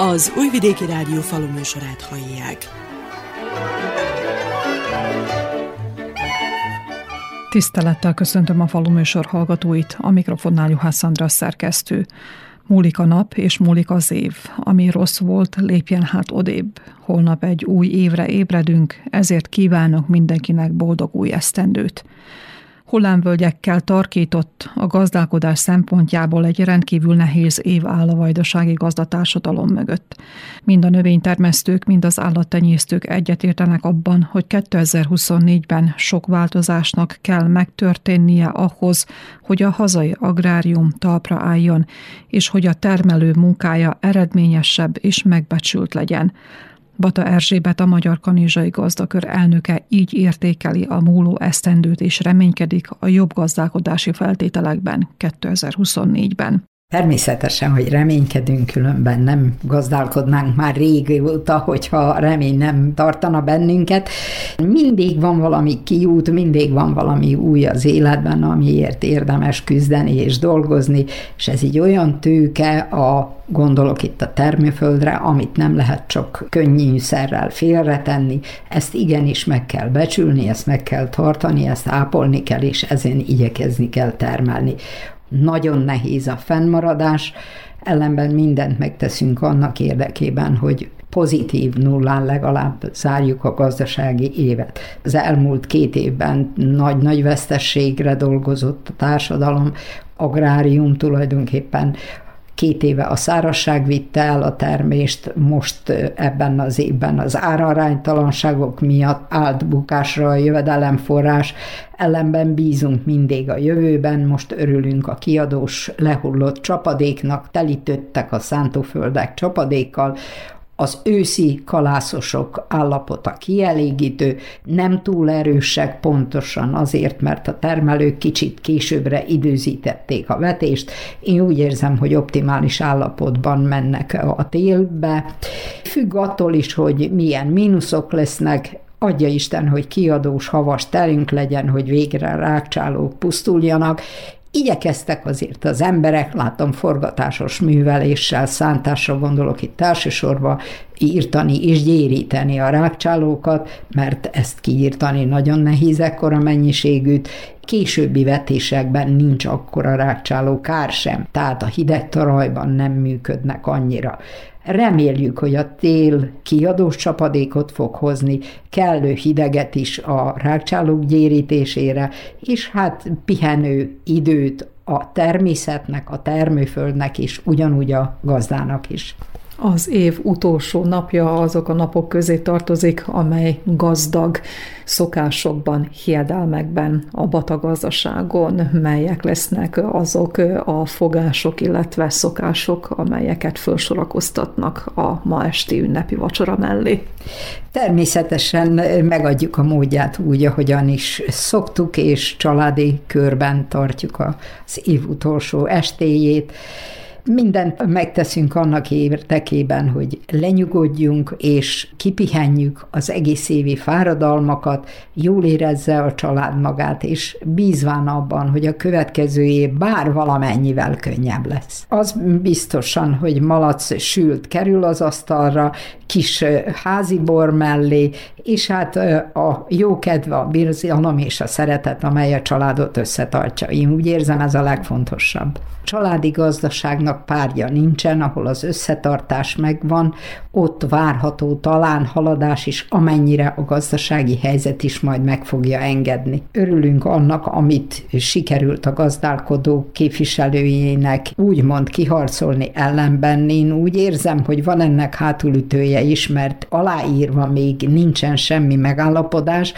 Az Újvidéki Rádió faluműsorát hallják. Tisztelettel köszöntöm a faluműsor hallgatóit, a mikrofonnál Juhász András szerkesztő. Múlik a nap és múlik az év. Ami rossz volt, lépjen hát odébb. Holnap egy új évre ébredünk, ezért kívánok mindenkinek boldog új esztendőt. Hullámvölgyekkel tarkított, a gazdálkodás szempontjából egy rendkívül nehéz év áll a vajdasági gazdatársadalom mögött. Mind a növénytermesztők, mind az állattenyésztők egyetértenek abban, hogy 2024-ben sok változásnak kell megtörténnie ahhoz, hogy a hazai agrárium talpra álljon, és hogy a termelő munkája eredményesebb és megbecsült legyen. Bata Erzsébet, a Magyar Kanizsai Gazdakör elnöke így értékeli a múló esztendőt és reménykedik a jobb gazdálkodási feltételekben 2024-ben. Természetesen, hogy reménykedünk, különben nem gazdálkodnánk már régóta, hogyha a remény nem tartana bennünket. Mindig van valami kiút, mindig van valami új az életben, amiért érdemes küzdeni és dolgozni, és ez így olyan tőke, gondolok itt a termőföldre, amit nem lehet csak könnyűszerrel félretenni, ezt igenis meg kell becsülni, ezt meg kell tartani, ezt ápolni kell, és ezen igyekezni kell termelni. Nagyon nehéz a fennmaradás, ellenben mindent megteszünk annak érdekében, hogy pozitív nullán legalább zárjuk a gazdasági évet. Az elmúlt 2 évben nagy-nagy vesztességre dolgozott a társadalom, agrárium tulajdonképpen 2 éve a szárazság vitte el a termést, most ebben az évben az áraránytalanságok miatt állt bukásra a jövedelemforrás, ellenben bízunk mindig a jövőben, most örülünk a kiadós lehullott csapadéknak, telítődtek a szántóföldek csapadékkal, az őszi kalászosok állapota kielégítő, nem túl erősek pontosan azért, mert a termelők kicsit későbbre időzítették a vetést. Én úgy érzem, hogy optimális állapotban mennek a télbe. Függ attól is, hogy milyen mínuszok lesznek, adja Isten, hogy kiadós havas terünk legyen, hogy végre rágcsálók pusztuljanak. Igyekeztek azért az emberek, látom forgatásos műveléssel, szántásra gondolok itt elsősorban, írtani és gyéríteni a rágcsálókat, mert ezt kiírtani nagyon nehéz ekkora mennyiségűt, későbbi vetésekben nincs akkora rágcsáló kár sem, tehát a hideg tarajban nem működnek annyira. Reméljük, hogy a tél kiadós csapadékot fog hozni, kellő hideget is a rágcsálók gyérítésére, és hát pihenő időt a természetnek, a termőföldnek is, ugyanúgy a gazdának is. Az év utolsó napja azok a napok közé tartozik, amely gazdag szokásokban, hiedelmekben, a bata gazdaságon, melyek lesznek azok a fogások, illetve szokások, amelyeket felsorakoztatnak a ma esti ünnepi vacsora mellé. Természetesen megadjuk a módját úgy, ahogyan is szoktuk, és családi körben tartjuk az év utolsó estéjét. Mindent megteszünk annak érdekében, hogy lenyugodjunk és kipihenjük az egész évi fáradalmakat, jól érezze a család magát, és bízván abban, hogy a következő év bár valamennyivel könnyebb lesz. Az biztosan, hogy malac sült kerül az asztalra, kis házi bor mellé, és hát a jó kedve, a bizalom és a szeretet, amely a családot összetartja. Én úgy érzem, ez a legfontosabb. Családi gazdaságnak párja nincsen, ahol az összetartás megvan, ott várható talán haladás is, amennyire a gazdasági helyzet is majd meg fogja engedni. Örülünk annak, amit sikerült a gazdálkodók képviselőjének úgymond kiharcolni, ellenben én úgy érzem, hogy van ennek hátulütője is, mert aláírva még nincsen semmi megállapodás,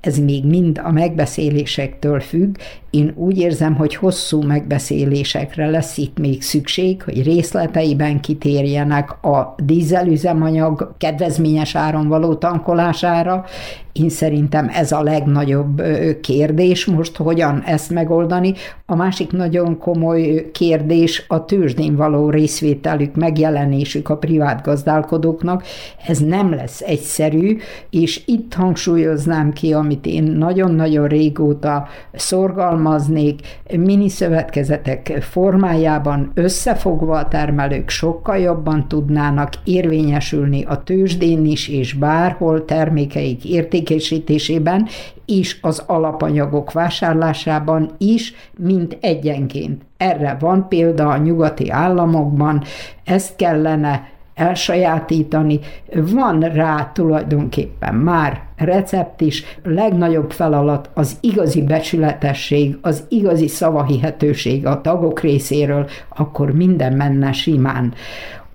ez még mind a megbeszélésektől függ. Én úgy érzem, hogy hosszú megbeszélésekre lesz itt még szükség, hogy részleteiben kitérjenek a dízelüzemanyag kedvezményes áron való tankolására, Én szerintem ez a legnagyobb kérdés most, hogyan ezt megoldani. A másik nagyon komoly kérdés a tőzsdén való részvételük, megjelenésük a privát gazdálkodóknak. Ez nem lesz egyszerű, és itt hangsúlyoznám ki, amit én nagyon-nagyon régóta szorgalmaznék, miniszövetkezetek formájában összefogva a termelők sokkal jobban tudnának érvényesülni a tőzsdén is, és bárhol termékeik értékesítésében, és az alapanyagok vásárlásában is, mint egyenként. Erre van példa a nyugati államokban, ezt kellene elsajátítani. Van rá tulajdonképpen már recept is. Legnagyobb feladat az igazi becsületesség, az igazi szavahihetőség a tagok részéről, akkor minden menne simán.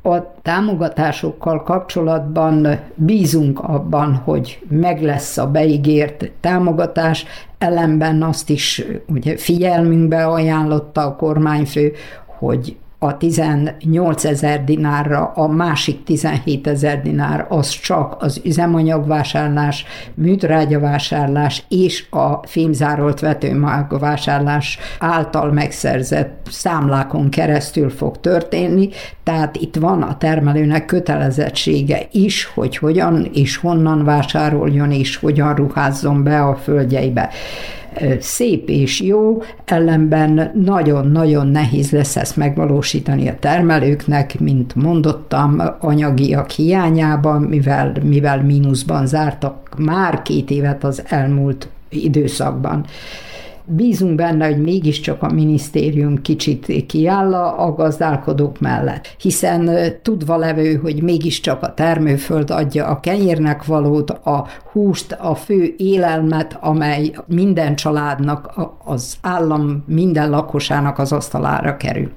A támogatásokkal kapcsolatban bízunk abban, hogy meg lesz a beígért támogatás, ellenben azt is ugye figyelmünkbe ajánlotta a kormányfő, hogy a 18 000 dinárra, a másik 17 000 dinár az csak az üzemanyagvásárlás, műtrágyavásárlás és a fémzárolt vetőmágvásárlás által megszerzett számlákon keresztül fog történni, tehát itt van a termelőnek kötelezettsége is, hogy hogyan és honnan vásároljon és hogyan ruházzon be a földjeibe. Szép és jó, ellenben nagyon-nagyon nehéz lesz ezt megvalósítani a termelőknek, mint mondottam, anyagiak hiányában, mivel mínuszban zártak már 2 évet az elmúlt időszakban. Bízunk benne, hogy mégiscsak a minisztérium kicsit kiáll a gazdálkodók mellett, hiszen tudva levő, hogy mégiscsak a termőföld adja a kenyérnek valót, a húst, a fő élelmet, amely minden családnak, az állam minden lakosának az asztalára kerül.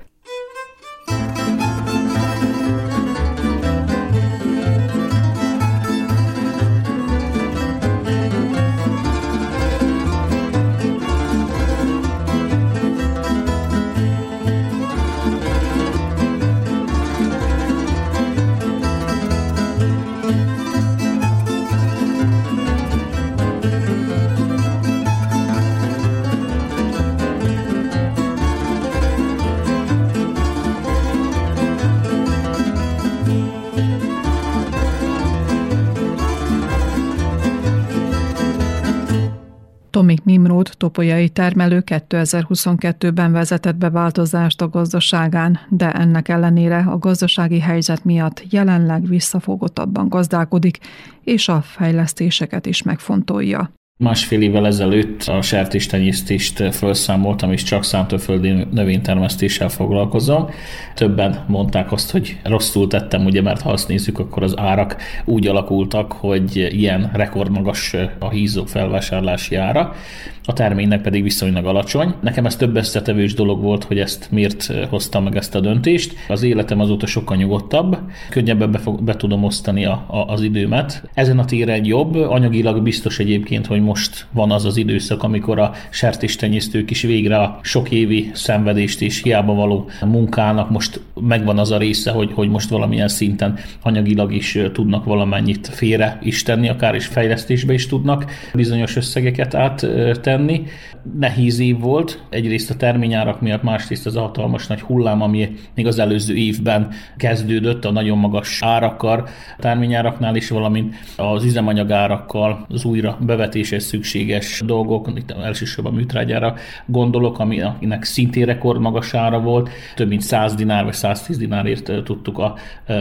Tomik Nimród topolyai termelő 2022-ben vezetett be változást a gazdaságán, de ennek ellenére a gazdasági helyzet miatt jelenleg visszafogottabban gazdálkodik, és a fejlesztéseket is megfontolja. 1,5 évvel ezelőtt a sertéstenyésztést felszámoltam, és csak szántóföldi növénytermesztéssel foglalkozom. Többen mondták azt, hogy rosszul tettem, ugye, mert ha azt nézzük, akkor az árak úgy alakultak, hogy ilyen rekordmagas a hízó felvásárlási ára, a terménynek pedig viszonylag alacsony. Nekem ez több összetevős dolog volt, hogy ezt miért hoztam meg ezt a döntést. Az életem azóta sokkal nyugodtabb, könnyebben be tudom osztani az időmet. Ezen a téren jobb, anyagilag biztos egyébként, hogy most van az az időszak, amikor a sertéstenyésztők is végre a sok évi szenvedést és hiába való munkának most megvan az a része, hogy most valamilyen szinten anyagilag is tudnak valamennyit félre is tenni, akár is fejlesztésbe is tudnak bizonyos összegeket áttenni. Nehéz év volt, egyrészt a terményárak miatt, másrészt az a hatalmas nagy hullám, ami még az előző évben kezdődött a nagyon magas árakkal, terményáraknál is, valamint az üzemanyagárakkal, az újra bevetéshez szükséges dolgok, itt elsősorban műtrágyára gondolok, aminek szintén rekordmagas ára volt, több mint 100 dinár vagy 110 dinárért tudtuk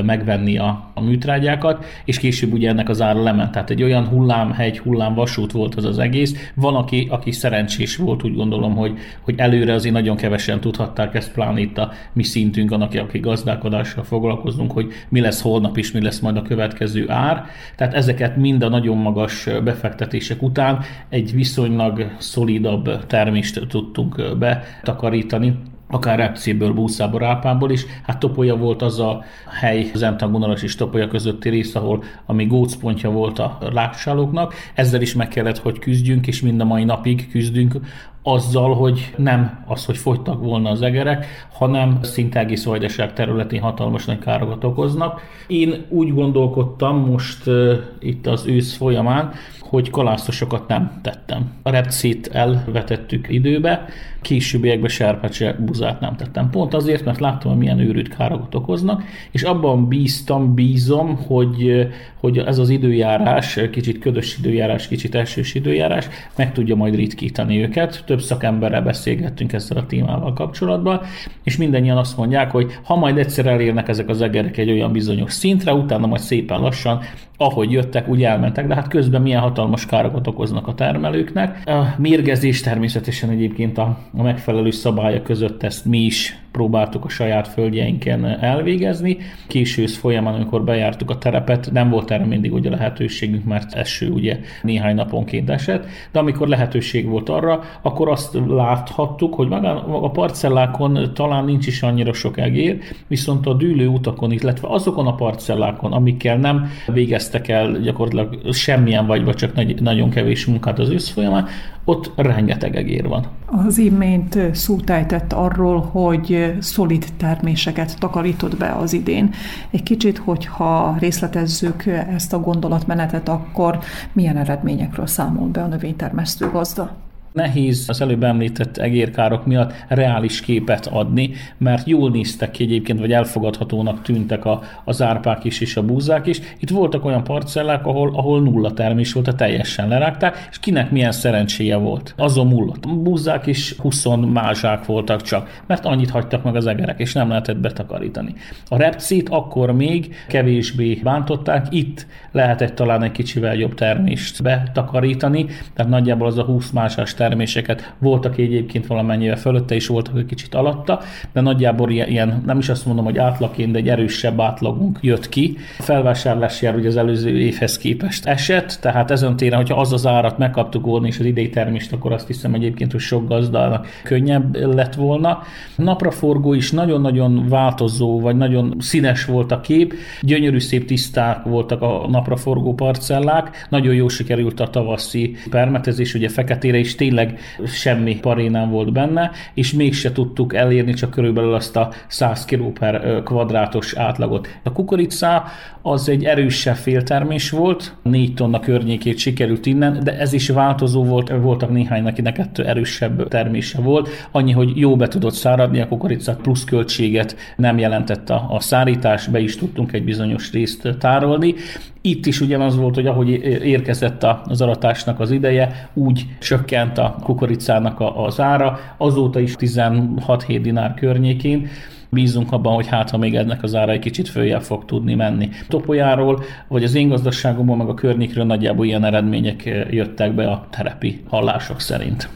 megvenni a műtrágyákat, és később ugye ennek az ára lement, tehát egy olyan hullámhegy, hullámvasút volt az az egész. Van, aki szerencsés volt, úgy gondolom, hogy előre azért nagyon kevesen tudhatták ezt, pláne itt a mi szintünk, annak, aki gazdálkodással foglalkozunk, hogy mi lesz holnap és mi lesz majd a következő ár. Tehát ezeket mind a nagyon magas befektetések után egy viszonylag szolidabb termést tudtunk betakarítani, akár repcéből, búszából, rápából is. Hát Topolya volt az a hely, Zentán-Gunaras és Topolya közötti rész, ahol ami gócpontja volt a lápsálóknak. Ezzel is meg kellett, hogy küzdjünk, és mind a mai napig küzdünk azzal, hogy nem az, hogy fogytak volna az egerek, hanem szinte egész Vajdaság területén hatalmas nagy károkat okoznak. Én úgy gondolkodtam most itt az ősz folyamán, hogy kalászosokat nem tettem. A repcét elvetettük időbe, későbbiekben serpecse buzát nem tettem. Pont azért, mert láttam, hogy milyen őrült károkat okoznak, és abban bízom, hogy ez az időjárás, kicsit ködös időjárás, kicsit esős időjárás meg tudja majd ritkítani őket. Több szakemberrel beszélgettünk ezzel a témával kapcsolatban, és mindannyian azt mondják, hogy ha majd egyszer elérnek ezek az egerek egy olyan bizonyos szintre, utána majd szépen lassan, ahogy jöttek, úgy elmentek, de hát közben milyen hatalmas károkat okoznak a termelőknek. A mérgezés természetesen egyébként a megfelelő szabálya között ezt mi is próbáltuk a saját földjeinken elvégezni. Késő ősz folyamán, amikor bejártuk a terepet, nem volt erre mindig ugye lehetőségünk, mert eső ugye néhány naponként esett, de amikor lehetőség volt arra, akkor azt láthattuk, hogy a parcellákon talán nincs is annyira sok egér, viszont a dűlő utakon, illetve azokon a parcellákon, amikkel nem végeztek el gyakorlatilag semmilyen vagy csak nagyon kevés munkát az ősz folyamán, ott rengeteg egér van. Az imént szót ejtett arról, hogy szolid terméseket takarított be az idén. Egy kicsit, hogyha részletezzük ezt a gondolatmenetet, akkor milyen eredményekről számol be a növénytermesztő gazda? Nehéz az előbb említett egérkárok miatt reális képet adni, mert jól néztek ki egyébként, vagy elfogadhatónak tűntek az árpák is és a búzák is. Itt voltak olyan parcellák, ahol nulla termés volt, a teljesen lerágták, és kinek milyen szerencséje volt. Azon múlott. A búzák is 20 mázsák voltak csak, mert annyit hagytak meg az egerek, és nem lehetett betakarítani. A repcét akkor még kevésbé bántották, itt lehetett talán egy kicsivel jobb termést betakarítani, tehát nagyjából az a 20 mázsás terméseket voltak egyébként valamennyivel fölötte, és voltak egy kicsit alatta, de nagyjából ilyen, nem is azt mondom, hogy átlagként, de egy erősebb átlagunk jött ki. A felvásárlási ár ugye az előző évhez képest esett, tehát ezen téren, hogyha az árat megkaptuk volna, és az idei termést, akkor azt hiszem egyébként, hogy sok gazdának könnyebb lett volna. Napraforgó is nagyon-nagyon változó, vagy nagyon színes volt a kép, gyönyörű szép tiszták voltak a napraforgó parcellák, nagyon jól sikerült a tavaszi permetezés, ugye feketére is tényleg semmi paré nem volt benne, és mégse tudtuk elérni csak körülbelül azt a 100 kg per kvadrátos átlagot. A kukoricá az egy erősebb féltermés volt, 4 tonna környékét sikerült innen, de ez is változó volt, voltak néhánynak, akinek erősebb termése volt, annyi, hogy jó be tudott száradni a kukoricát, plusz költséget nem jelentett a szárítás, be is tudtunk egy bizonyos részt tárolni. Itt is ugyanaz volt, hogy ahogy érkezett az aratásnak az ideje, úgy csökkent a kukoricának az ára, azóta is 16-7 dinár környékén. Bízunk abban, hogy ha még ennek az ára egy kicsit följel fog tudni menni. Topolyáról, vagy az én gazdaságomból, meg a környékről nagyjából ilyen eredmények jöttek be a terepi hallások szerint.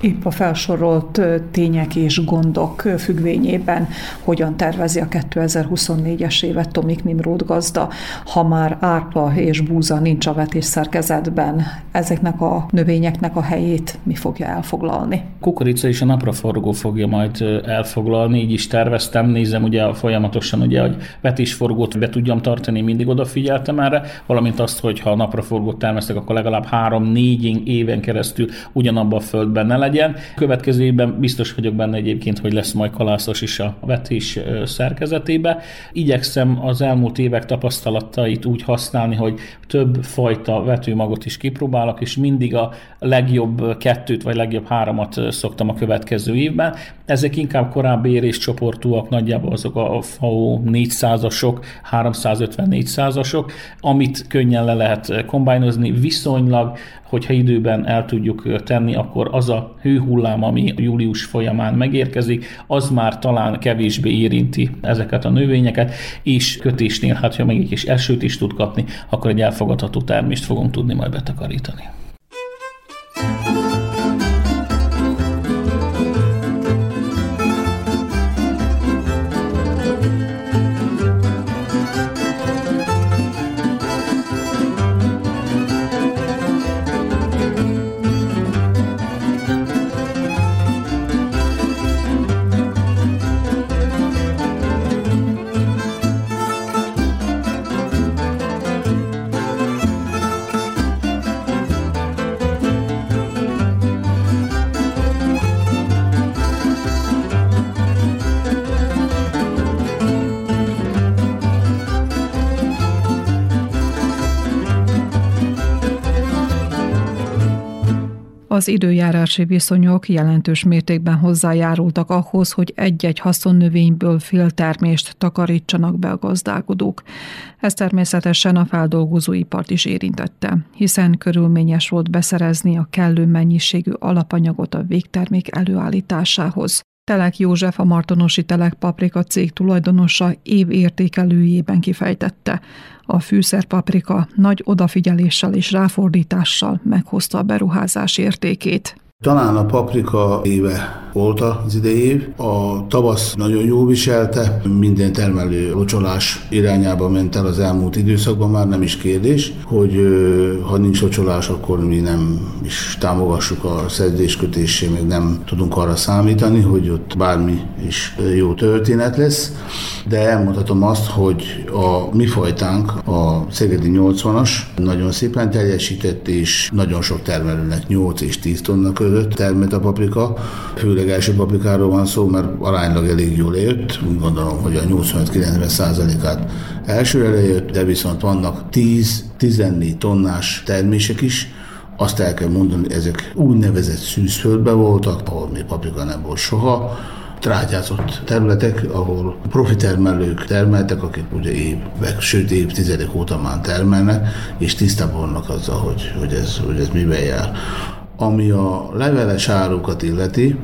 Épp a felsorolt tények és gondok függvényében hogyan tervezi a 2024-es évet Tomik Nimród gazda, ha már árpa és búza nincs a vetésszerkezetben, ezeknek a növényeknek a helyét mi fogja elfoglalni? Kukorica és a napraforgó fogja majd elfoglalni, így is terveztem, nézem ugye folyamatosan, ugye, hogy vetésforgót be tudjam tartani, mindig odafigyeltem erre, valamint azt, hogy ha a napraforgót termesztek, akkor legalább 3-4 éven keresztül ugyanabban a földben ne legyen. Következő évben biztos vagyok benne egyébként, hogy lesz majd kalászos is a vetés szerkezetébe. Igyekszem az elmúlt évek tapasztalatait úgy használni, hogy több fajta vetőmagot is kipróbálok, és mindig a legjobb 2-t vagy legjobb 3-at szoktam a következő évben. Ezek inkább korábbi éréscsoportúak, nagyjából azok a FAO 400-asok, 350-400-asok, amit könnyen le lehet kombájnozni, viszonylag, hogyha időben el tudjuk tenni, akkor az a hőhullám, ami július folyamán megérkezik, az már talán kevésbé érinti ezeket a növényeket, és kötésnél, hát ha meg egy kis esőt is tud kapni, akkor egy elfogadható termést fogunk tudni majd betakarítani. Az időjárási viszonyok jelentős mértékben hozzájárultak ahhoz, hogy egy-egy haszonnövényből féltermést takarítsanak be a gazdálkodók. Ez természetesen a feldolgozóipart is érintette, hiszen körülményes volt beszerezni a kellő mennyiségű alapanyagot a végtermék előállításához. Telek József, a Martonosi Telek Paprika cég tulajdonosa évértékelőjében kifejtette. A fűszerpaprika nagy odafigyeléssel és ráfordítással meghozta a beruházás értékét. Talán a paprika éve volt az idei év. A tavasz nagyon jól viselte, minden termelő locsolás irányába ment el az elmúlt időszakban, már nem is kérdés, hogy ha nincs locsolás, akkor mi nem is támogassuk a szerződéskötését, még nem tudunk arra számítani, hogy ott bármi is jó történet lesz, de elmondhatom azt, hogy a mi fajtánk, a szegedi 80-as nagyon szépen teljesített, és nagyon sok termelőnek 8 és 10 tonna termett a paprika, főleg első paprikáról van szó, mert aránylag elég jól élt, úgy gondolom, hogy a 85-90%-át elsőre jött, de viszont vannak 10-14 tonnás termések is. Azt el kell mondani, ezek úgynevezett szűzföldben voltak, ahol még paprika nem volt soha, trágyázott területek, ahol profitermelők termeltek, akik ugye évek, sőt évtizedek óta már termelnek, és tisztában vannak azzal, hogy ez miben jár. Ami a leveles árukat illeti,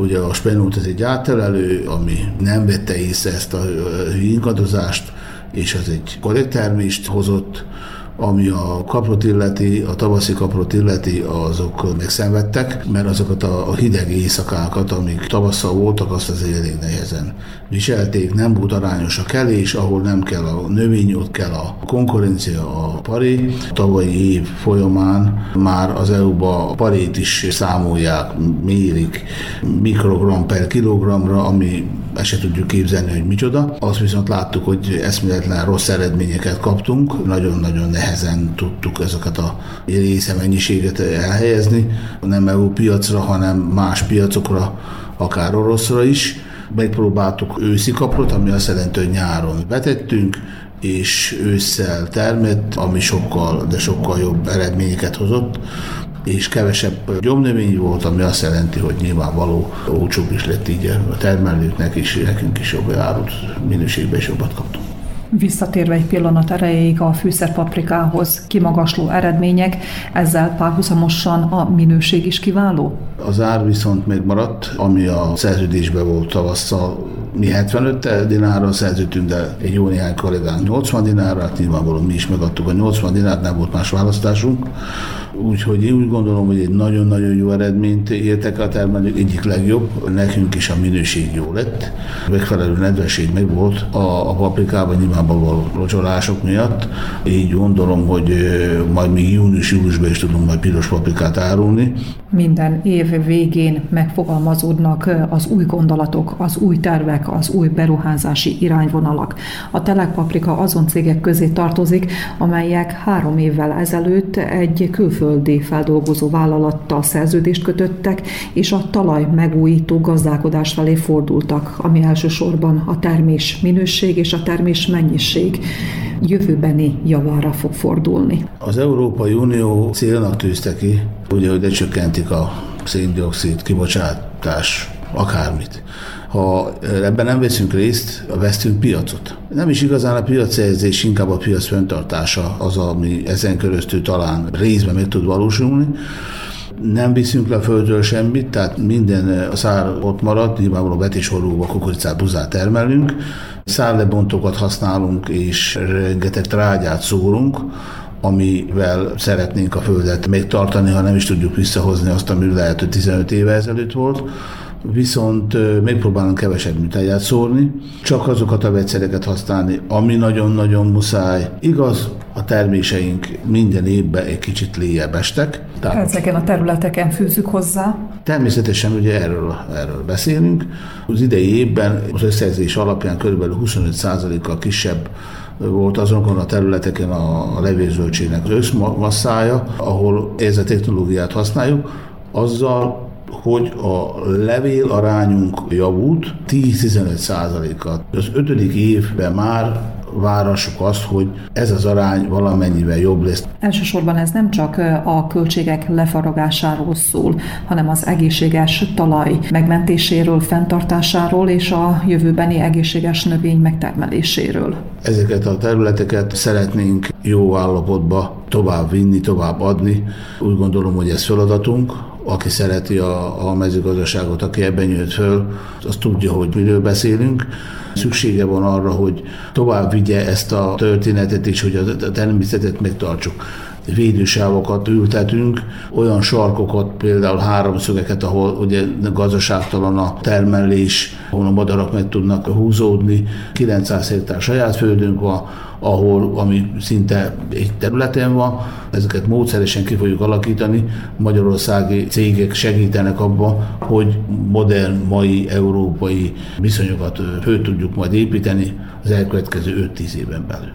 ugye a spenót ez egy áttelelő, ami nem vette észre ezt a ingadozást, és az egy korrekt termést hozott. Ami a kaprot illeti, a tavaszi kaprot illeti, azok megszenvedtek, mert azokat a hideg éjszakákat, amik tavasszal voltak, azt azért elég nehezen viselték. Nem volt arányos a kelés, ahol nem kell a növény, ott kell a konkurencia, a paré. Tavalyi év folyamán már az EU-ba parét is számolják, mérik mikrogram per kilogramra, ami ezt se tudjuk képzelni, hogy micsoda. Azt viszont láttuk, hogy eszméletlen rossz eredményeket kaptunk, nagyon-nagyon nehezen tudtuk ezeket a részemennyiséget elhelyezni, nem EU piacra, hanem más piacokra, akár oroszra is. Megpróbáltuk őszi kaprot, ami azt jelenti, hogy nyáron betettünk, és ősszel termett, ami sokkal, de sokkal jobb eredményeket hozott, és kevesebb gyomnövény volt, ami azt jelenti, hogy nyilvánvaló olcsóbb is lett így a termelőknek, és nekünk is jobb árut, minőségben is jobbat kaptunk. Visszatérve egy pillanat erejéig a fűszerpaprikához, kimagasló eredmények, ezzel párhuzamosan a minőség is kiváló? Az ár viszont megmaradt, ami a szerződésben volt tavasszal. Mi 75 dinárral szerződtünk, de egy jó néhány kollégánk 80 dinárral, hát nyilvánvalóan mi is megadtuk a 80 dinárt, nem volt más választásunk. Úgyhogy én úgy gondolom, hogy egy nagyon-nagyon jó eredményt értek a termelők, egyik legjobb, nekünk is a minőség jó lett. Megfelelő nedvesség meg volt a paprikában, nyilvánvalóan locsolások miatt. Így gondolom, hogy majd még június-júliusban is tudunk majd piros paprikát árulni. Minden év végén megfogalmazódnak az új gondolatok, az új tervek, az új beruházási irányvonalak. A Telek Paprika azon cégek közé tartozik, amelyek 3 évvel ezelőtt egy külföldi feldolgozó vállalattal szerződést kötöttek, és a talaj megújító gazdálkodás felé fordultak, ami elsősorban a termés minőség és a termés mennyiség jövőbeni javára fog fordulni. Az Európai Unió célnak tűzte ki, ugye, hogy lecsökkentik a szén-dioxid kibocsátás akármit. Ha ebben nem veszünk részt, vesztünk piacot. Nem is igazán a piacszerzés, inkább a piac fenntartása az, ami ezen köröztül talán részben meg tud valósulni. Nem viszünk le a földről semmit, tehát minden a szár ott maradt, nyilvánvalóan betéshorróba, kukoricát, buzát termelünk, szárlebontókat használunk és rengeteg trágyát szórunk, amivel szeretnénk a földet még tartani, ha nem is tudjuk visszahozni azt, ami lehet, hogy 15 éve ezelőtt volt. Viszont megpróbálunk kevesebb műtrágyát szórni, csak azokat a vegyszereket használni, ami nagyon-nagyon muszáj. Igaz, a terméseink minden évben egy kicsit lejjebb estek. Ezeken a területeken fűzzük hozzá. Természetesen ugye erről beszélünk. Az idei évben az összegzés alapján kb. 25%-kal kisebb volt azokon a területeken a levészöldségnek az összmasszája, ahol ez a technológiát használjuk, azzal, hogy a levél arányunk javult 10-15%-kal. Az 5. évben már várassuk azt, hogy ez az arány valamennyivel jobb lesz. Elsősorban ez nem csak a költségek lefaragásáról szól, hanem az egészséges talaj megmentéséről, fenntartásáról és a jövőbeni egészséges növény megtermeléséről. Ezeket a területeket szeretnénk jó állapotba tovább vinni, tovább adni. Úgy gondolom, hogy ez feladatunk. Aki szereti a mezőgazdaságot, aki ebben nőtt föl, az tudja, hogy miről beszélünk. Szüksége van arra, hogy tovább vigye ezt a történetet is, hogy a természetet megtartsuk. Védősávokat ültetünk, olyan sarkokat, például háromszögeket, ahol ugye gazdaságtalan a termelés, ahol a madarak meg tudnak húzódni. 900 hektár saját földünk van, ahol, ami szinte egy területen van, ezeket módszeresen ki fogjuk alakítani. Magyarországi cégek segítenek abban, hogy modern, mai, európai viszonyokat föl tudjuk majd építeni az elkövetkező 5-10 éven belül.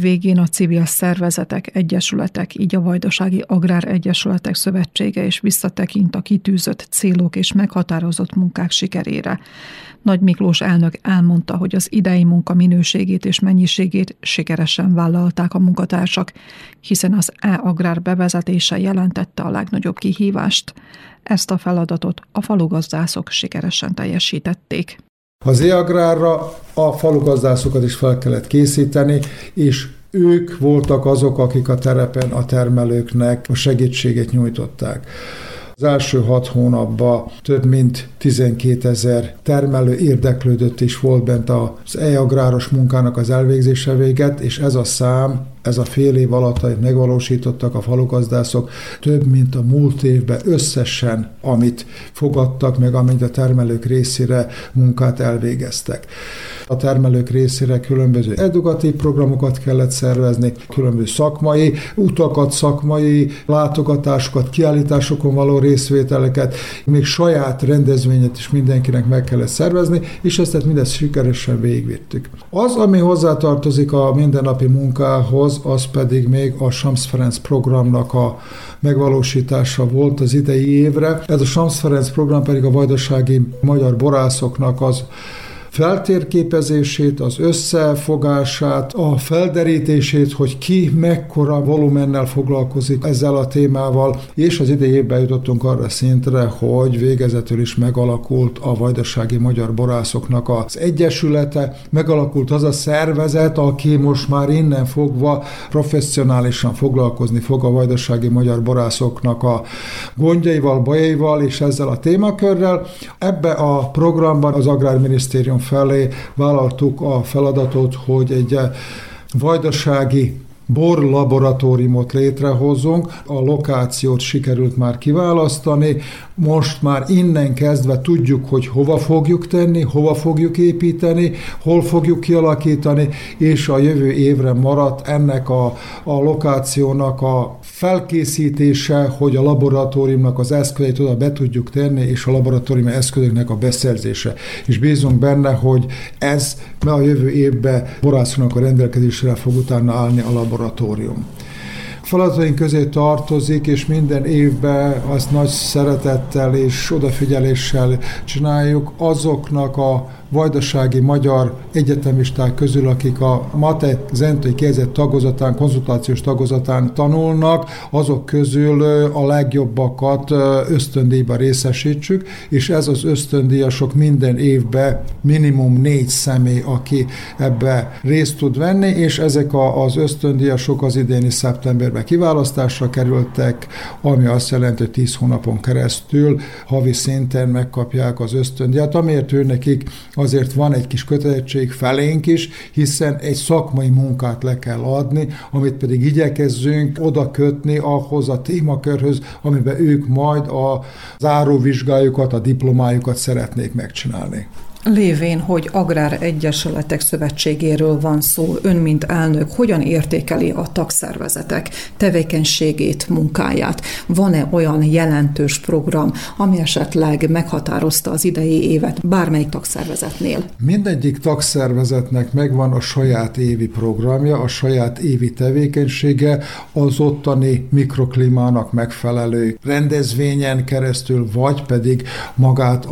Végén a civil szervezetek, egyesületek, így a Vajdasági Agrár Egyesületek Szövetsége is visszatekint a kitűzött célok és meghatározott munkák sikerére. Nagy Miklós elnök elmondta, hogy az idei munka minőségét és mennyiségét sikeresen vállalták a munkatársak, hiszen az E-Agrár bevezetése jelentette a legnagyobb kihívást. Ezt a feladatot a falugazdászok sikeresen teljesítették. Az E-Agrárra a falugazdászokat is fel kellett készíteni, és ők voltak azok, akik a terepen a termelőknek a segítséget nyújtották. Az első 6 hónapban több mint 12 000 termelő érdeklődött, és volt bent az e-agráros munkának az elvégzése véget, és ez a szám, ez a fél év alatt, amit megvalósítottak a falugazdászok, több mint a múlt évben összesen, amit fogadtak, meg amit a termelők részére munkát elvégeztek. A termelők részére különböző edukatív programokat kellett szervezni, különböző szakmai utakat, szakmai látogatásokat, kiállításokon való részvételeket, még saját rendezvényet is mindenkinek meg kellett szervezni, és ezt mindezt sikeresen végigvittük. Az, ami hozzátartozik a mindennapi munkához, az pedig még a Sáms Ferenc programnak a megvalósítása volt az idei évre. Ez a Sáms Ferenc program pedig a vajdasági magyar borászoknak az feltérképezését, az összefogását, a felderítését, hogy ki mekkora volumennel foglalkozik ezzel a témával, és az idei évben jutottunk arra szintre, hogy végezetül is megalakult a Vajdasági Magyar Borászoknak az Egyesülete, megalakult az a szervezet, aki most már innen fogva professzionálisan foglalkozni fog a vajdasági magyar borászoknak a gondjaival, bajaival és ezzel a témakörrel. Ebbe a programban az Agrárminisztérium felé vállaltuk a feladatot, hogy egy vajdasági borlaboratóriumot létrehozunk, a lokációt sikerült már kiválasztani, most már innen kezdve tudjuk, hogy hova fogjuk tenni, hova fogjuk építeni, hol fogjuk kialakítani, és a jövő évre maradt ennek a lokációnak a felkészítése, hogy a laboratóriumnak az eszközeit oda be tudjuk tenni, és a laboratórium eszközöknek a beszerzése. És bízunk benne, hogy ez a jövő évben borászoknak a rendelkezésre fog utána állni a laboratórium. Feladataink közé tartozik, és minden évben azt nagy szeretettel és odafigyeléssel csináljuk azoknak a vajdasági magyar egyetemisták közül, akik a Mate-Zentői kezdett tagozatán, konzultációs tagozatán tanulnak, azok közül a legjobbakat ösztöndíjba részesítsük, és ez az ösztöndíjasok minden évben minimum 4 személy, aki ebbe részt tud venni, és ezek az ösztöndíjasok az idéni szeptemberben kiválasztásra kerültek, ami azt jelenti, hogy 10 hónapon keresztül havi szinten megkapják az ösztöndíjat, amiért ő nekik azért van egy kis kötelezettség felénk is, hiszen egy szakmai munkát le kell adni, amit pedig igyekezzünk oda kötni ahhoz a témakörhöz, amiben ők majd a záróvizsgájukat, a diplomájukat szeretnék megcsinálni. Lévén, hogy Agrár Egyesületek Szövetségéről van szó, ön, mint elnök, hogyan értékeli a tagszervezetek tevékenységét, munkáját? Van-e olyan jelentős program, ami esetleg meghatározta az idei évet bármelyik tagszervezetnél? Mindegyik tagszervezetnek megvan a saját évi programja, a saját évi tevékenysége, az ottani mikroklimának megfelelő rendezvényen keresztül, vagy pedig magát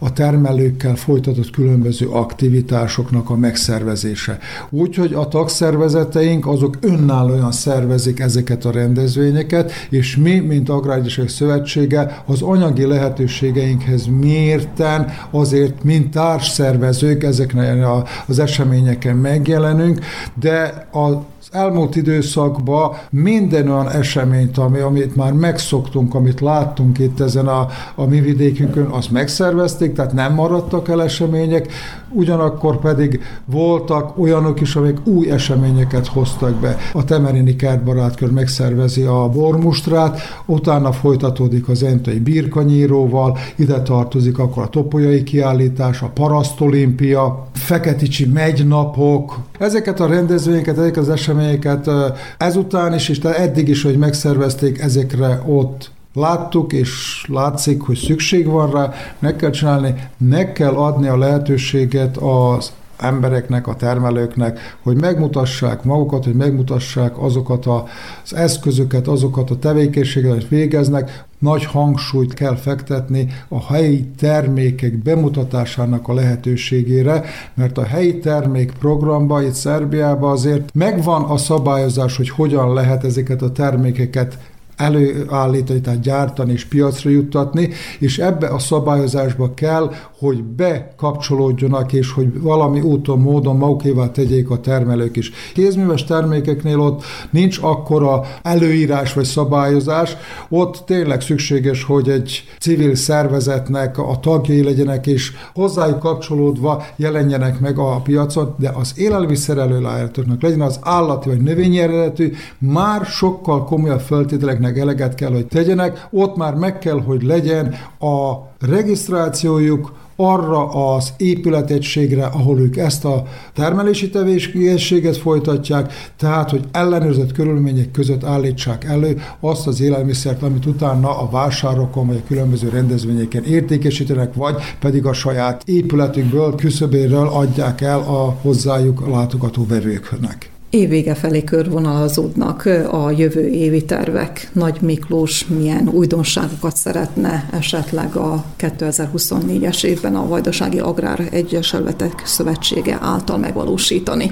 a termelőkkel folytatott különböző aktivitásoknak a megszervezése. Úgyhogy a tagszervezeteink azok önállóan szervezik ezeket a rendezvényeket, és mi, mint Agrár Egyesületek Szövetsége, az anyagi lehetőségeinkhez mérten azért, mint társszervezők ezeknél az eseményeken megjelenünk, de az elmúlt időszakban minden olyan eseményt, amit már megszoktunk, amit láttunk itt ezen a mi vidékünkön, azt megszervezték, tehát nem maradtak el események, ugyanakkor pedig voltak olyanok is, amik új eseményeket hoztak be. A Temerini Kertbarátkör megszervezi a bormustrát, utána folytatódik az entei birkanyíróval, ide tartozik akkor a topolyai kiállítás, a parasztolimpia, Feketicsi megynapok. Ezeket a rendezvényeket, ezeket az eseményeket ezután is, és eddig is, hogy megszervezték, ezekre ott láttuk, és látszik, hogy szükség van rá, meg kell csinálni, meg kell adni a lehetőséget az embereknek, a termelőknek, hogy megmutassák magukat, hogy megmutassák azokat az eszközöket, azokat a tevékenységet, amit végeznek. Nagy hangsúlyt kell fektetni a helyi termékek bemutatásának a lehetőségére, mert a helyi termék programban itt Szerbiában azért megvan a szabályozás, hogy hogyan lehet ezeket a termékeket előállítani, tehát gyártani és piacra juttatni, és ebbe a szabályozásba kell, hogy bekapcsolódjanak, és hogy valami úton, módon magukévá tegyék a termelők is. Kézműves termékeknél ott nincs akkora előírás vagy szabályozás, ott tényleg szükséges, hogy egy civil szervezetnek a tagjai legyenek, és hozzájuk kapcsolódva jelenjenek meg a piacon, de az élelmiszer előállítóknak legyen az állati vagy növényi eredetű, már sokkal komolyabb feltételek eleget kell, hogy tegyenek, ott már meg kell, hogy legyen a regisztrációjuk arra az épületegységre, ahol ők ezt a termelési tevékenységet folytatják, tehát, hogy ellenőrzött körülmények között állítsák elő azt az élelmiszert, amit utána a vásárokon vagy a különböző rendezvényeken értékesítenek, vagy pedig a saját épületükből, küszöbéről adják el a hozzájuk látogató vevőknek. Évvége felé körvonalazódnak a jövő évi tervek. Nagy Miklós milyen újdonságokat szeretne esetleg a 2024-es évben a Vajdasági Agrár Egyesületek Szövetsége által megvalósítani?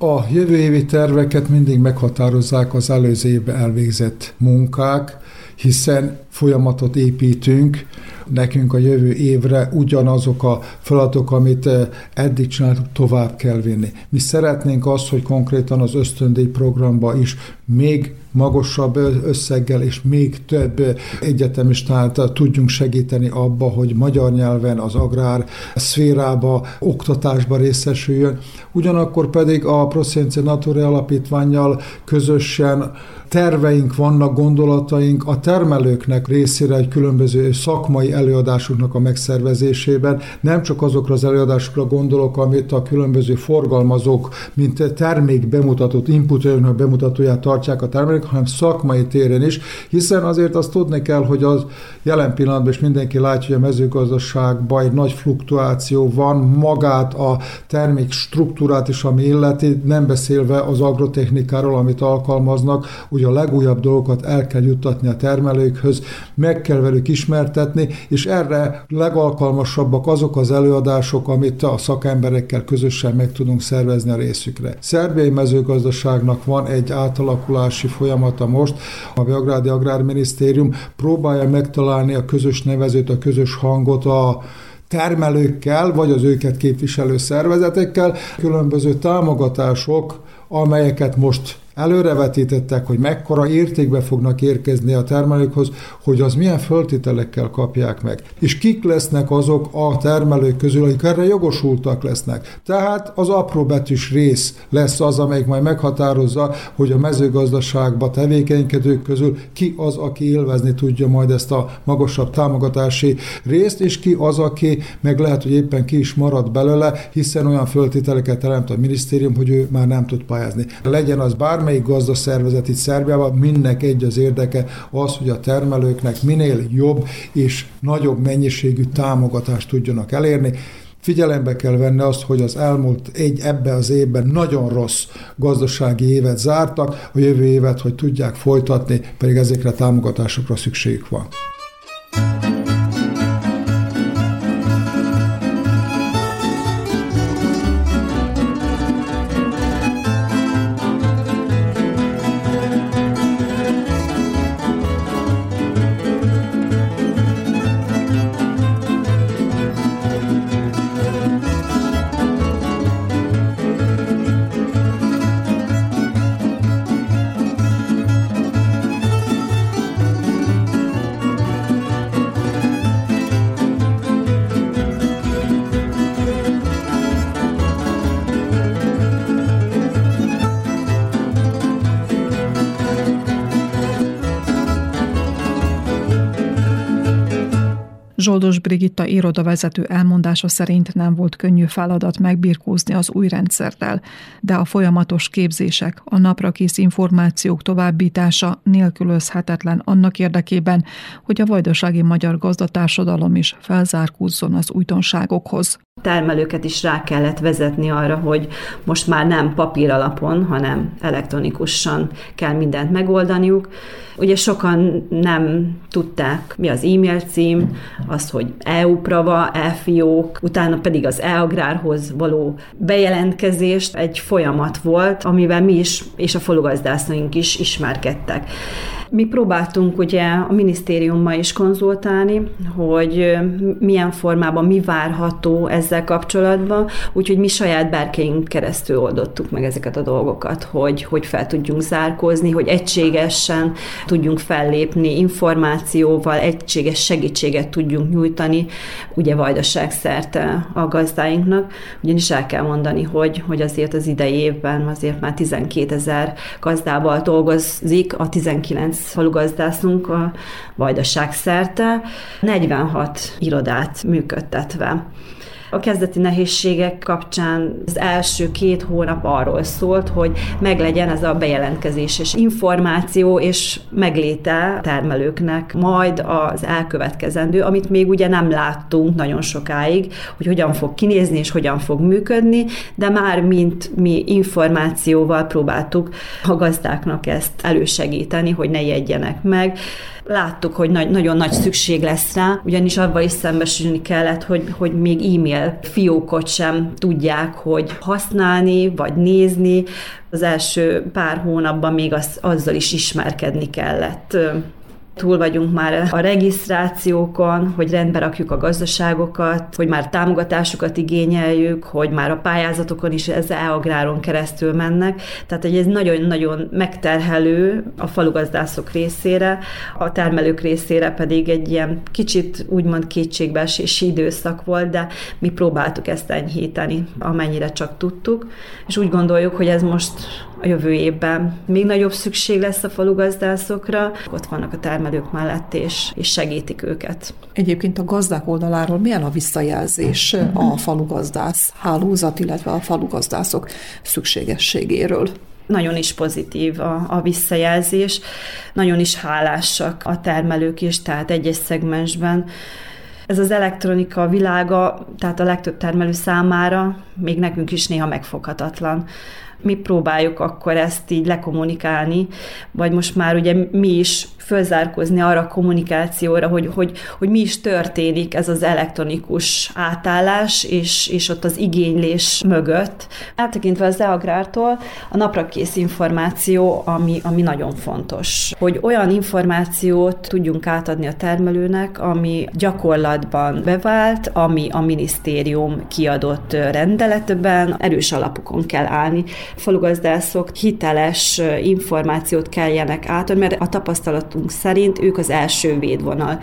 A jövő évi terveket mindig meghatározzák az előző évben elvégzett munkák, hiszen folyamatot építünk, nekünk a jövő évre ugyanazok a feladatok, amit eddig csináltuk, tovább kell vinni. Mi szeretnénk azt, hogy konkrétan az ösztöndíj programba is még magasabb összeggel és még több egyetemistát tudjunk segíteni abba, hogy magyar nyelven az agrár szférába, oktatásba részesüljön. Ugyanakkor pedig a ProSciencia Natura Alapítvánnyal közösen terveink vannak, gondolataink a termelőknek részére egy különböző szakmai előadásunknak a megszervezésében. Nem csak azokra az előadásokra gondolok, amit a különböző forgalmazók, mint termék bemutatót, inputoknak bemutatóját tartják a termékek, hanem szakmai téren is, hiszen azért azt tudni kell, hogy az jelen pillanatban is mindenki látja, hogy a mezőgazdaságban egy nagy fluktuáció van, magát a termék struktúrát is, ami illeti, nem beszélve az agrotechnikáról, amit alkalmaznak, ugye a legújabb dolgokat el kell juttatni a termelőkhöz, meg kell velük ismertetni, és erre legalkalmasabbak azok az előadások, amit a szakemberekkel közösen meg tudunk szervezni a részükre. Szerbiai mezőgazdaságnak van egy átalakulási folyamata most, a Beográdi Agrárminisztérium próbálja megtalálni a közös nevezőt, a közös hangot a termelőkkel, vagy az őket képviselő szervezetekkel, különböző támogatások, amelyeket most előrevetítettek, hogy mekkora értékbe fognak érkezni a termelőkhöz, hogy az milyen feltételekkel kapják meg. És kik lesznek azok a termelők közül, akik erre jogosultak lesznek. Tehát az apróbetűs rész lesz az, amelyik majd meghatározza, hogy a mezőgazdaságba tevékenykedők közül ki az, aki élvezni tudja majd ezt a magasabb támogatási részt, és ki az, aki meg lehet, hogy éppen ki is marad belőle, hiszen olyan feltételeket teremt a minisztérium, hogy ő már nem tud pályázni. Legyen az bármi melyik gazdaszervezet itt Szerbiában, mindnek egy az érdeke az, hogy a termelőknek minél jobb és nagyobb mennyiségű támogatást tudjanak elérni. Figyelembe kell venni azt, hogy az elmúlt ebben az évben nagyon rossz gazdasági évet zártak, a jövő évet, hogy tudják folytatni, pedig ezekre támogatásokra szükségük van. Zsoldos Brigitta irodavezető elmondása szerint nem volt könnyű feladat megbirkózni az új rendszerrel, de a folyamatos képzések, a naprakész információk továbbítása nélkülözhetetlen annak érdekében, hogy a vajdasági magyar gazdatársadalom is felzárkózzon az újdonságokhoz. Termelőket is rá kellett vezetni arra, hogy most már nem papír alapon, hanem elektronikusan kell mindent megoldaniuk. Ugye sokan nem tudták, mi az e-mail cím, az, hogy E-uprava, e-fiók, utána pedig az E-agrárhoz való bejelentkezést egy folyamat volt, amivel mi is és a falugazdászaink is ismerkedtek. Mi próbáltunk ugye a minisztériummal is konzultálni, hogy milyen formában mi várható ezzel kapcsolatban, úgyhogy mi saját berkeink keresztül oldottuk meg ezeket a dolgokat, hogy fel tudjunk zárkózni, hogy egységesen tudjunk fellépni információval, egységes segítséget tudjunk nyújtani ugye Vajdaság szerte a gazdáinknak, ugyanis el kell mondani, hogy azért az idei évben azért már 12 000 gazdával dolgozik a 19 falugazdászunk a Vajdaság szerte, 46 irodát működtetve. A kezdeti nehézségek kapcsán az első 2 hónap arról szólt, hogy meglegyen az a bejelentkezéses információ és megléte termelőknek, majd az elkövetkezendő, amit még ugye nem láttunk nagyon sokáig, hogy hogyan fog kinézni és hogyan fog működni, de már mint mi információval próbáltuk a gazdáknak ezt elősegíteni, hogy ne ijedjenek meg. Láttuk, hogy nagyon nagy szükség lesz rá, ugyanis abban is szembesülni kellett, hogy még e-mail fiókot sem tudják, hogy használni, vagy nézni. Az első pár hónapban még azzal is ismerkedni kellett. Túl vagyunk már a regisztrációkon, hogy rendbe rakjuk a gazdaságokat, hogy már támogatásokat igényeljük, hogy már a pályázatokon is az E-agráron keresztül mennek. Tehát, hogy ez nagyon-nagyon megterhelő a falugazdászok részére, a termelők részére pedig egy ilyen kicsit úgymond kétségbeesési időszak volt, de mi próbáltuk ezt enyhíteni, amennyire csak tudtuk, és úgy gondoljuk, hogy ez most a jövő évben. Még nagyobb szükség lesz a falugazdászokra, ott vannak a termelők mellett, és segítik őket. Egyébként a gazdák oldaláról milyen a visszajelzés a falugazdász hálózat, illetve a falugazdászok szükségességéről? Nagyon is pozitív a visszajelzés, nagyon is hálásak a termelők is, tehát egyes szegmensben. Ez az elektronika világa, tehát a legtöbb termelő számára még nekünk is néha megfoghatatlan. Mi próbáljuk akkor ezt így lekommunikálni, vagy most már ugye mi is fölzárkózni arra a kommunikációra, hogy mi is történik ez az elektronikus átállás, és ott az igénylés mögött. Eltekintve az E-agrártól a naprakész információ, ami nagyon fontos. Hogy olyan információt tudjunk átadni a termelőnek, ami gyakorlatban bevált, ami a minisztérium kiadott rendeletben, erős alapokon kell állni. Falugazdászok hiteles információt kelljenek átadni, mert a tapasztalatunk szerint ők az első védvonal.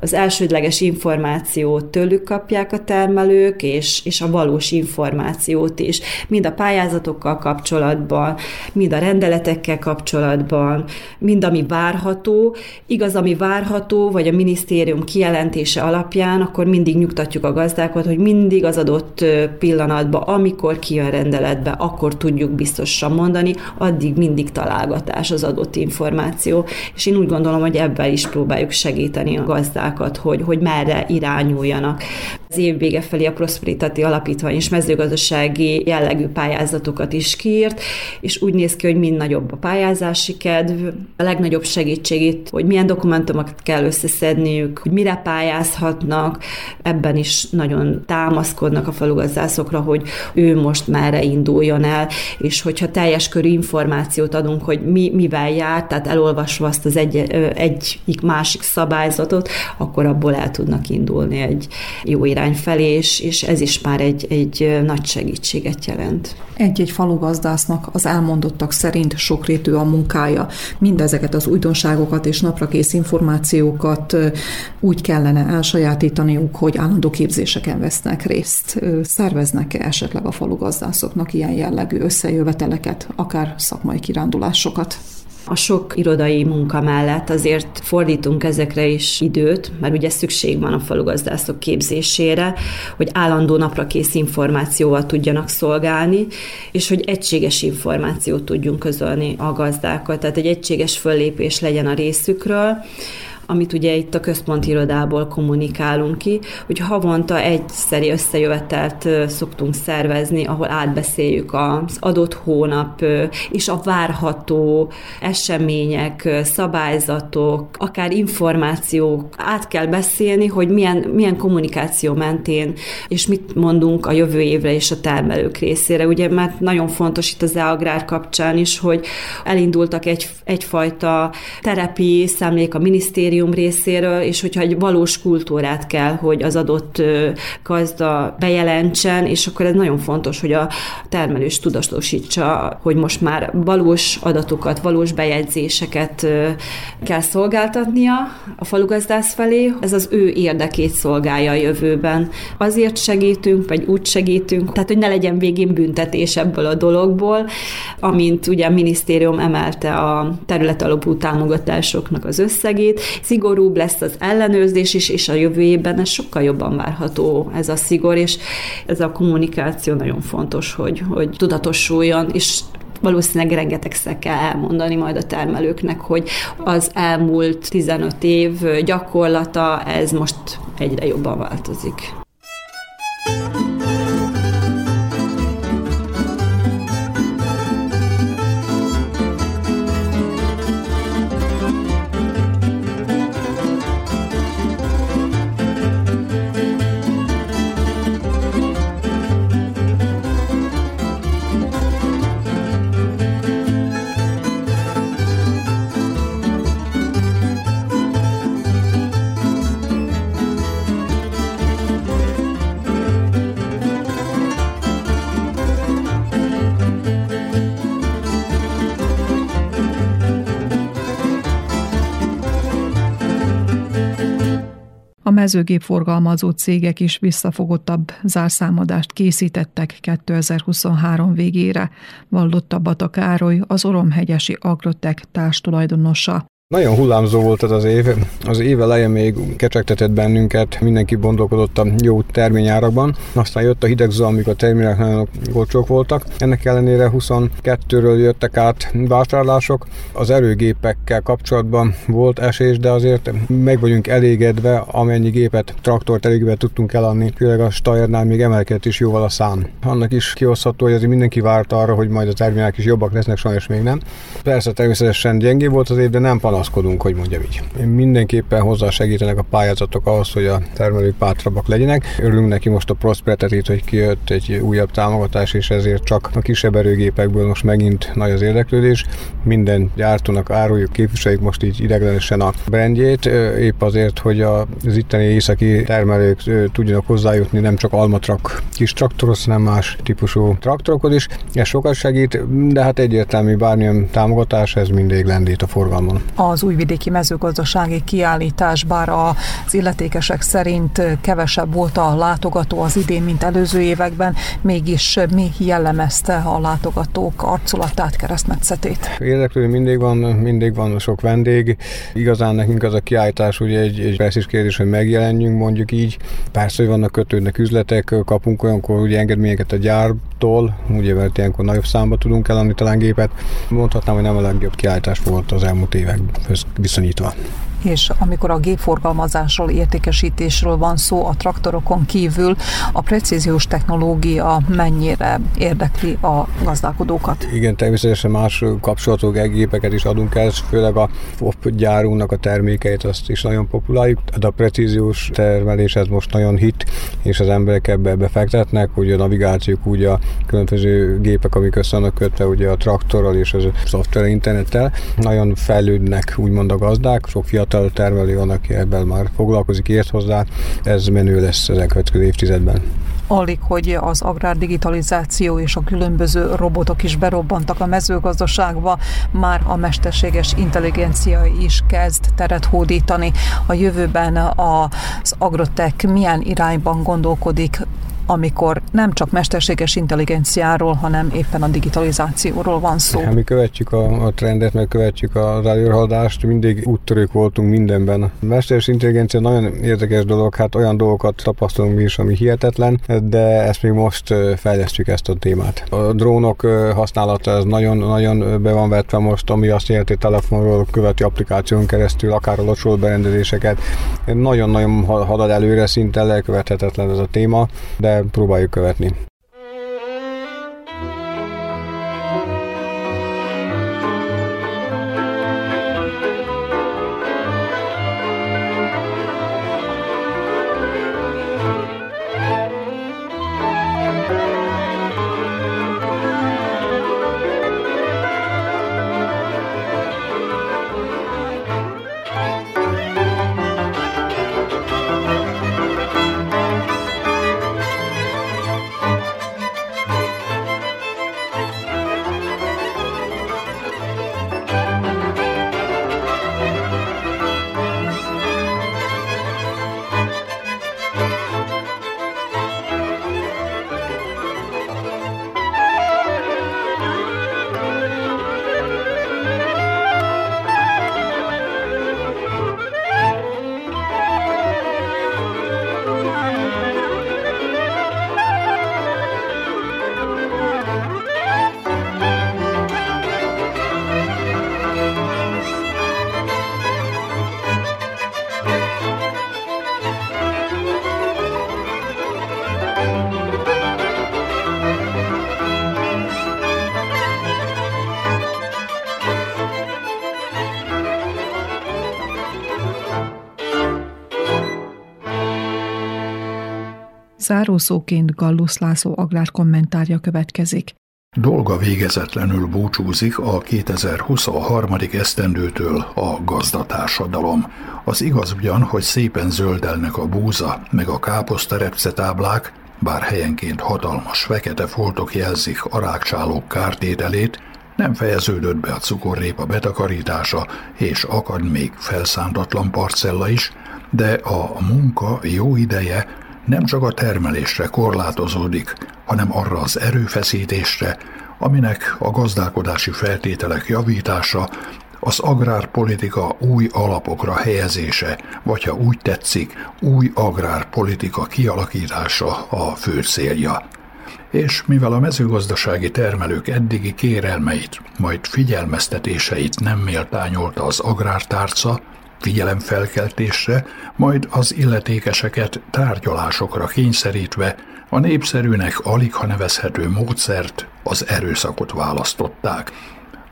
Az elsődleges információt tőlük kapják a termelők, és a valós információt is. Mind a pályázatokkal kapcsolatban, mind a rendeletekkel kapcsolatban, mind ami várható. Igaz, ami várható, vagy a minisztérium kijelentése alapján, akkor mindig nyugtatjuk a gazdákat, hogy mindig az adott pillanatban, amikor kijön rendeletbe, akkor tudjuk biztosan mondani, addig mindig találgatás az adott információ, és én úgy gondolom, hogy ebben is próbáljuk segíteni a gazdákat, hogy merre irányuljanak. Az év vége felé a Prosperitati Alapítvány és mezőgazdasági jellegű pályázatokat is kiírt, és úgy néz ki, hogy mind nagyobb a pályázási kedv, a legnagyobb segítségét, hogy milyen dokumentumokat kell összeszedniük, hogy mire pályázhatnak, ebben is nagyon támaszkodnak a falugazdászokra, hogy ő most merre induljon el, és hogyha teljes körű információt adunk, hogy mivel jár, tehát elolvasva azt az egyik-másik szabályzatot, akkor abból el tudnak indulni egy jó irány felé, és ez is már egy nagy segítséget jelent. Egy-egy falugazdásznak az elmondottak szerint sokrétű a munkája. Mindezeket az újdonságokat és naprakész információkat úgy kellene elsajátítaniuk, hogy állandó képzéseken vesznek részt. Szerveznek-e esetleg a falugazdászoknak ilyen jellegű összejöveteleket, akár szakmai kirándulásokat? A sok irodai munka mellett azért fordítunk ezekre is időt, mert ugye szükség van a falugazdászok képzésére, hogy állandó naprakész információval tudjanak szolgálni, és hogy egységes információt tudjunk közölni a gazdákkal, tehát egy egységes föllépés legyen a részükről, amit ugye itt a központi irodából kommunikálunk ki, hogy havonta egyszeri összejövetelt szoktunk szervezni, ahol átbeszéljük az adott hónap és a várható események, szabályzatok, akár információk. Át kell beszélni, hogy milyen kommunikáció mentén, és mit mondunk a jövő évre és a termelők részére. Ugye mert nagyon fontos itt az E-agrár kapcsán is, hogy elindultak egyfajta terepi szemlék a minisztérium részéről, és hogyha egy valós kultúrát kell, hogy az adott gazda bejelentsen, és akkor ez nagyon fontos, hogy a termelő is tudatosítsa, hogy most már valós adatokat, valós bejegyzéseket kell szolgáltatnia a falugazdász felé. Ez az ő érdekét szolgálja a jövőben. Azért segítünk, vagy úgy segítünk, tehát hogy ne legyen végén büntetés ebből a dologból, amint ugye a minisztérium emelte a területalapú támogatásoknak az összegét, szigorúbb lesz az ellenőrzés is, és a jövőjében ez sokkal jobban várható ez a szigor, és ez a kommunikáció nagyon fontos, hogy tudatosuljon, és valószínűleg rengetegszer kell elmondani majd a termelőknek, hogy az elmúlt 15 év gyakorlata, ez most egyre jobban változik. A mezőgép forgalmazó cégek is visszafogottabb zárszámadást készítettek 2023 végére, vallotta Bata Károly, az Oromhegyesi Agrotek társtulajdonosa. Nagyon hullámzó volt ez az év. Az év eleje még kecsegtetett bennünket, mindenki gondolkodott a jó terményárakban. Aztán jött a hideg zó, amikor a termények nagyon olcsók voltak. Ennek ellenére 22-ről jöttek át vásárlások. Az erőgépekkel kapcsolatban volt esés, de azért meg vagyunk elégedve, amennyi gépet, traktort elégedve tudtunk eladni. Főleg a Steyrnál még emelkedett is jóval a szám. Annak is kihozható, hogy azért mindenki várt arra, hogy majd a termények is jobbak lesznek, sajnos még nem. Persze természetesen gyengébb volt az év, de nem panasz. Hogy mondjam így. Mindenképpen hozzásegítenek a pályázatok ahhoz, hogy a termelők bátrabbak legyenek. Örülünk neki most a Prosperitatit, hogy kijött egy újabb támogatás, és ezért csak a kisebb erőgépekből most megint nagy az érdeklődés. Minden gyártónak áruljuk, képviseljük most így ideglenesen a brandjét, épp azért, hogy az itteni északi termelők tudjanak hozzájutni nem csak almatrak kis traktorhoz, hanem más típusú traktorokhoz is. Ez sokat segít, de hát egyértelmű bármilyen támogatás, ez mindig lendít a forgalmon. Az újvidéki mezőgazdasági kiállítás, bár az illetékesek szerint kevesebb volt a látogató az idén, mint előző években, mégis mi jellemezte a látogatók arculatát, keresztmetszetét? Érdeklődő mindig van sok vendég. Igazán nekünk az a kiállítás ugye egy presztízs kérdés, hogy megjelenjünk, mondjuk így. Persze, hogy vannak, kötődnek üzletek, kapunk olyankor ugye engedményeket a gyártól, ugye mert ilyenkor nagyobb számba tudunk eladni talán gépet. Mondhatnám, hogy nem a legjobb kiállítás volt az elmúlt években viszonyítva. És amikor a gépforgalmazásról, értékesítésről van szó, a traktorokon kívül a precíziós technológia mennyire érdekli a gazdálkodókat? Igen, természetesen más kapcsolatok, gépeket is adunk el, főleg a FOP gyárunknak a termékeit, azt is nagyon populáljuk, de a precíziós termelés ez most nagyon hit, és az emberek ebbe befektetnek, ugye a navigációk, ugye a különböző gépek, amik össze vannak kötve, ugye a traktorral és az szoftver internettel, nagyon fejlődnek úgymond a gazdák, sok fiatal termelő van, aki ebben már foglalkozik, ért hozzá, ez menő lesz az elkövetkező évtizedben. Alig, hogy az agrárdigitalizáció és a különböző robotok is berobbantak a mezőgazdaságba, már a mesterséges intelligencia is kezd teret hódítani. A jövőben az Agrotek milyen irányban gondolkodik, amikor nem csak mesterséges intelligenciáról, hanem éppen a digitalizációról van szó? Ja, mi követjük a trendet, meg követjük az előrehaladást, mindig úttörők voltunk mindenben. A mesterséges intelligencia nagyon érdekes dolog, hát olyan dolgokat tapasztalunk mi is, ami hihetetlen, de ezt még most fejlesztjük, ezt a témát. A drónok használata ez nagyon-nagyon be van vetve most, ami azt jelenti, telefonról követi applikáción keresztül, akár a locsolt berendezéseket. Nagyon-nagyon halad előre, szinte lekövethetetlen ez a téma, de próbáljuk követni. Zárószóként Gallus László agrárkommentárja következik. Dolga végezetlenül búcsúzik a 2023. esztendőtől a gazdatársadalom. Az igaz ugyan, hogy szépen zöldelnek a búza, meg a káposztarepce táblák, bár helyenként hatalmas fekete foltok jelzik a rágcsálók kártételét, nem fejeződött be a cukorrépa betakarítása, és akad még felszántatlan parcella is, de a munka jó ideje nem csak a termelésre korlátozódik, hanem arra az erőfeszítésre, aminek a gazdálkodási feltételek javítása, az agrárpolitika új alapokra helyezése, vagy ha úgy tetszik, új agrárpolitika kialakítása a fő célja. És mivel a mezőgazdasági termelők eddigi kérelmeit, majd figyelmeztetéseit nem méltányolta az agrártárca, figyelemfelkeltésre, majd az illetékeseket tárgyalásokra kényszerítve a népszerűnek aligha nevezhető módszert, az erőszakot választották.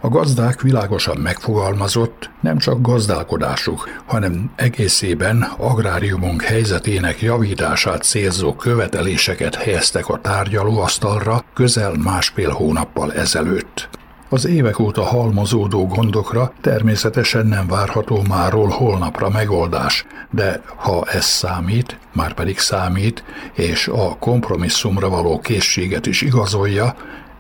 A gazdák világosan megfogalmazott, nem csak gazdálkodásuk, hanem egészében agráriumunk helyzetének javítását célzó követeléseket helyeztek a tárgyalóasztalra közel másfél hónappal ezelőtt. Az évek óta halmozódó gondokra természetesen nem várható máról holnapra megoldás, de ha ez számít, márpedig számít, és a kompromisszumra való készséget is igazolja,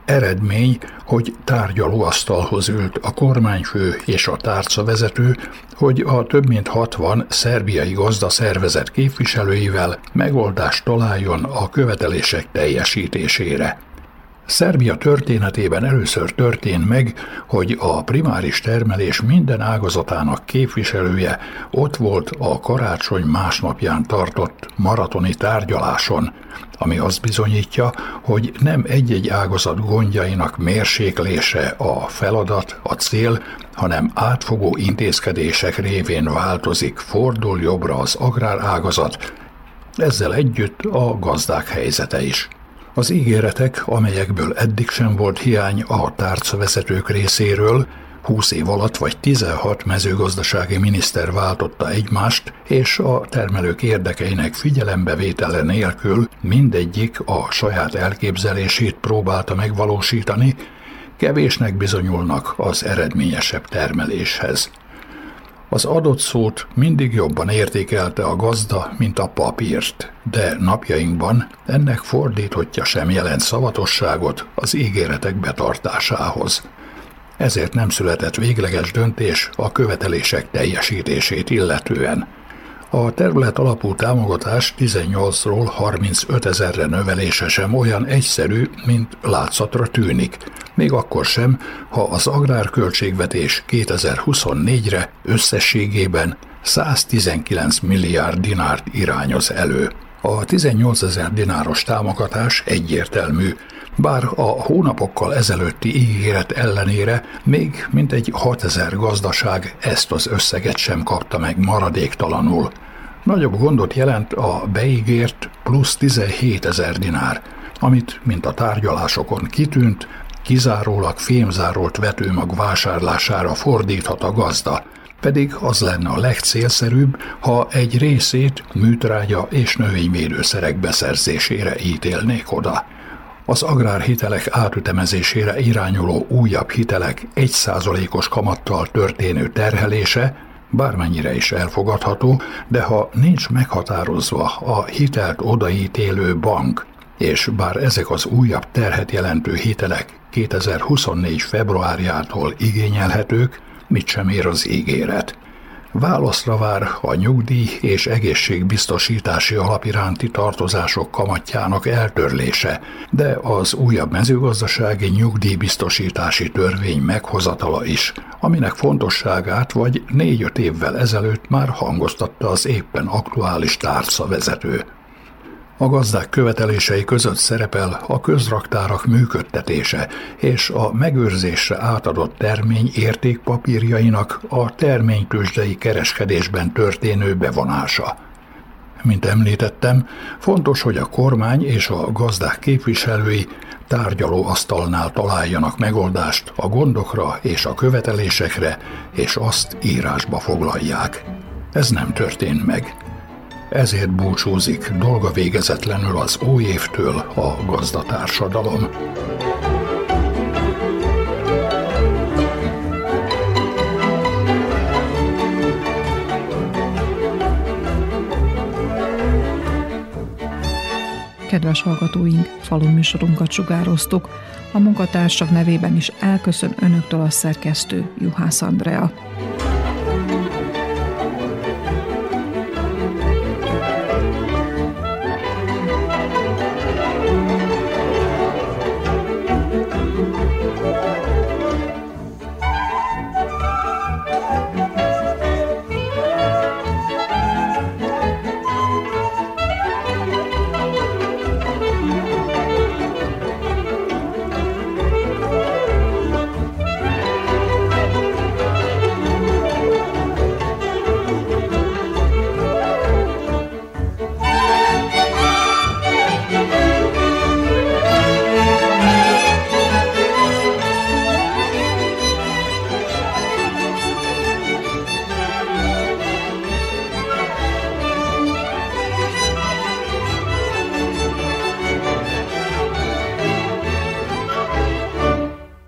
eredmény, hogy tárgyalóasztalhoz ült a kormányfő és a tárcavezető, hogy a több mint 60 szerbiai gazdaszervezet képviselőivel megoldást találjon a követelések teljesítésére. Szerbia történetében először történt meg, hogy a primáris termelés minden ágazatának képviselője ott volt a karácsony másnapján tartott maratoni tárgyaláson, ami azt bizonyítja, hogy nem egy-egy ágazat gondjainak mérséklése a feladat, a cél, hanem átfogó intézkedések révén változik, fordul jobbra az agrárágazat, ezzel együtt a gazdák helyzete is. Az ígéretek, amelyekből eddig sem volt hiány a tárcavezetők részéről, 20 év alatt vagy 16 mezőgazdasági miniszter váltotta egymást, és a termelők érdekeinek figyelembevétele nélkül mindegyik a saját elképzelését próbálta megvalósítani, kevésnek bizonyulnak az eredményesebb termeléshez. Az adott szót mindig jobban értékelte a gazda, mint a papírt, de napjainkban ennek fordítottja sem jelent szavatosságot az ígéretek betartásához. Ezért nem született végleges döntés a követelések teljesítését illetően. A terület alapú támogatás 18-ról 35 000-re növelése sem olyan egyszerű, mint látszatra tűnik, még akkor sem, ha az agrárköltségvetés 2024-re összességében 119 milliárd dinárt irányoz elő. A 18 000 dináros támogatás egyértelmű, bár a hónapokkal ezelőtti ígéret ellenére még mintegy 6000 gazdaság ezt az összeget sem kapta meg maradéktalanul. Nagyobb gondot jelent a beígért plusz 17 000 dinár, amit, mint a tárgyalásokon kitűnt, kizárólag fémzárolt vetőmag vásárlására fordíthat a gazda, pedig az lenne a legcélszerűbb, ha egy részét műtrágya és növényvédőszerek beszerzésére ítélnék oda. Az agrárhitelek átütemezésére irányuló újabb hitelek 1%-os kamattal történő terhelése bármennyire is elfogadható, de ha nincs meghatározva a hitelt odaítélő bank, és bár ezek az újabb terhet jelentő hitelek 2024. februárjától igényelhetők, mit sem ér az ígéret. Válaszra vár a nyugdíj és egészségbiztosítási alapiránti tartozások kamatjának eltörlése, de az újabb mezőgazdasági nyugdíjbiztosítási törvény meghozatala is, aminek fontosságát vagy 4-5 évvel ezelőtt már hangoztatta az éppen aktuális tárcavezető. A gazdák követelései között szerepel a közraktárak működtetése és a megőrzésre átadott termény értékpapírjainak a terménytőzsdei kereskedésben történő bevonása. Mint említettem, fontos, hogy a kormány és a gazdák képviselői tárgyalóasztalnál találjanak megoldást a gondokra és a követelésekre, és azt írásba foglalják. Ez nem történt meg. Ezért búcsúzik dolga végezetlenül az új évtől a gazdatársadalom. Kedves hallgatóink, faluműsorunkat sugároztuk. A munkatársak nevében is elköszön önöktől a szerkesztő, Juhász Andrea.